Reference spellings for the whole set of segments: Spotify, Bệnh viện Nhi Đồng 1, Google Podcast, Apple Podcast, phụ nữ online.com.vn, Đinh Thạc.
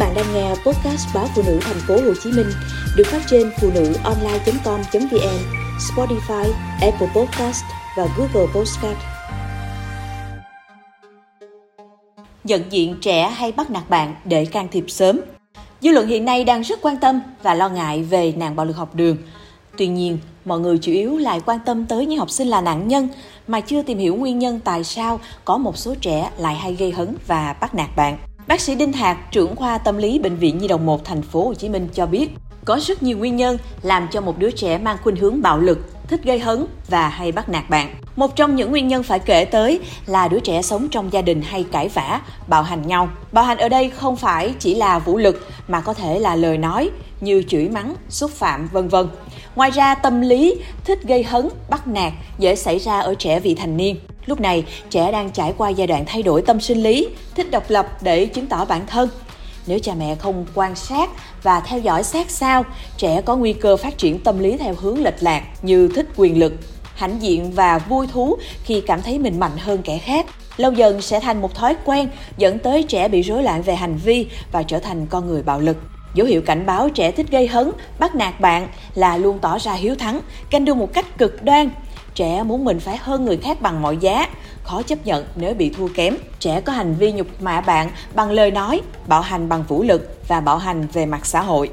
bạn đang nghe podcast báo phụ nữ thành phố Hồ Chí Minh được phát trên phụ nữ online.com.vn, Spotify, Apple Podcast và Google Podcast. Nhận diện trẻ hay bắt nạt bạn để can thiệp sớm. Dư luận hiện nay đang rất quan tâm và lo ngại về nạn bạo lực học đường. Tuy nhiên, mọi người chủ yếu lại quan tâm tới những học sinh là nạn nhân mà chưa tìm hiểu nguyên nhân tại sao có một số trẻ lại hay gây hấn và bắt nạt bạn. Bác sĩ Đinh Thạc, trưởng khoa tâm lý Bệnh viện Nhi Đồng 1 thành phố Hồ Chí Minh cho biết, có rất nhiều nguyên nhân làm cho một đứa trẻ mang khuynh hướng bạo lực, thích gây hấn và hay bắt nạt bạn. Một trong những nguyên nhân phải kể tới là đứa trẻ sống trong gia đình hay cãi vã, bạo hành nhau. Bạo hành ở đây không phải chỉ là vũ lực mà có thể là lời nói như chửi mắng, xúc phạm, v.v. Ngoài ra, tâm lý thích gây hấn, bắt nạt dễ xảy ra ở trẻ vị thành niên. Lúc này, trẻ đang trải qua giai đoạn thay đổi tâm sinh lý, thích độc lập để chứng tỏ bản thân. Nếu cha mẹ không quan sát và theo dõi sát sao, trẻ có nguy cơ phát triển tâm lý theo hướng lệch lạc như thích quyền lực, hãnh diện và vui thú khi cảm thấy mình mạnh hơn kẻ khác. Lâu dần sẽ thành một thói quen dẫn tới trẻ bị rối loạn về hành vi và trở thành con người bạo lực. Dấu hiệu cảnh báo trẻ thích gây hấn, bắt nạt bạn là luôn tỏ ra hiếu thắng, canh đua một cách cực đoan. Trẻ muốn mình phải hơn người khác bằng mọi giá, khó chấp nhận nếu bị thua kém. Trẻ có hành vi nhục mạ bạn bằng lời nói, bạo hành bằng vũ lực và bạo hành về mặt xã hội.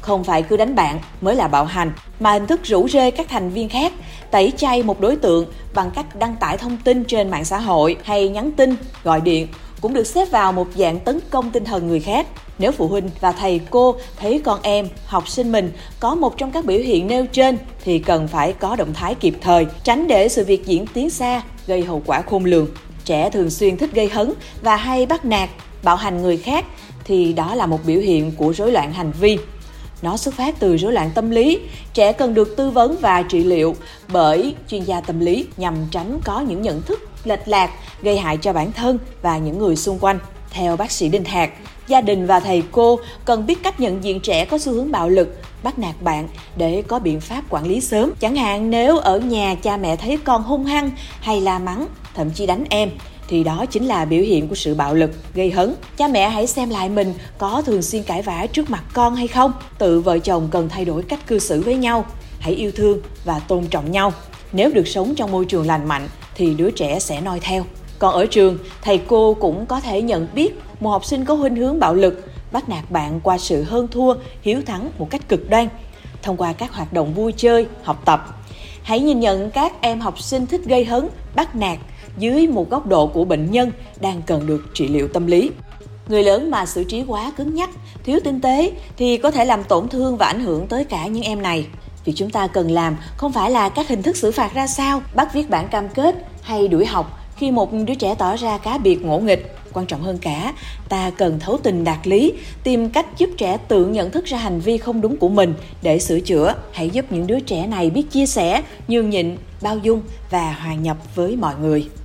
Không phải cứ đánh bạn mới là bạo hành, mà hình thức rủ rê các thành viên khác, tẩy chay một đối tượng bằng cách đăng tải thông tin trên mạng xã hội hay nhắn tin, gọi điện cũng được xếp vào một dạng tấn công tinh thần người khác. Nếu phụ huynh và thầy cô thấy con em, học sinh mình có một trong các biểu hiện nêu trên thì cần phải có động thái kịp thời, tránh để sự việc diễn tiến xa, gây hậu quả khôn lường. Trẻ thường xuyên thích gây hấn và hay bắt nạt, bạo hành người khác thì đó là một biểu hiện của rối loạn hành vi. Nó xuất phát từ rối loạn tâm lý, trẻ cần được tư vấn và trị liệu bởi chuyên gia tâm lý nhằm tránh có những nhận thức lệch lạc gây hại cho bản thân và những người xung quanh. Theo bác sĩ Đinh Thạc, gia đình và thầy cô cần biết cách nhận diện trẻ có xu hướng bạo lực, bắt nạt bạn để có biện pháp quản lý sớm. Chẳng hạn nếu ở nhà cha mẹ thấy con hung hăng hay la mắng, thậm chí đánh em, thì đó chính là biểu hiện của sự bạo lực, gây hấn. Cha mẹ hãy xem lại mình có thường xuyên cãi vã trước mặt con hay không. Tự vợ chồng cần thay đổi cách cư xử với nhau, hãy yêu thương và tôn trọng nhau. Nếu được sống trong môi trường lành mạnh thì đứa trẻ sẽ noi theo. Còn ở trường, thầy cô cũng có thể nhận biết một học sinh có khuynh hướng bạo lực, bắt nạt bạn qua sự hơn thua, hiếu thắng một cách cực đoan, thông qua các hoạt động vui chơi, học tập. Hãy nhìn nhận các em học sinh thích gây hấn, bắt nạt dưới một góc độ của bệnh nhân đang cần được trị liệu tâm lý. Người lớn mà xử trí quá cứng nhắc, thiếu tinh tế thì có thể làm tổn thương và ảnh hưởng tới cả những em này. Việc chúng ta cần làm không phải là các hình thức xử phạt ra sao, bắt viết bản cam kết hay đuổi học khi một đứa trẻ tỏ ra cá biệt ngỗ nghịch. Quan trọng hơn cả, ta cần thấu tình đạt lý, tìm cách giúp trẻ tự nhận thức ra hành vi không đúng của mình để sửa chữa. Hãy giúp những đứa trẻ này biết chia sẻ, nhường nhịn, bao dung và hòa nhập với mọi người.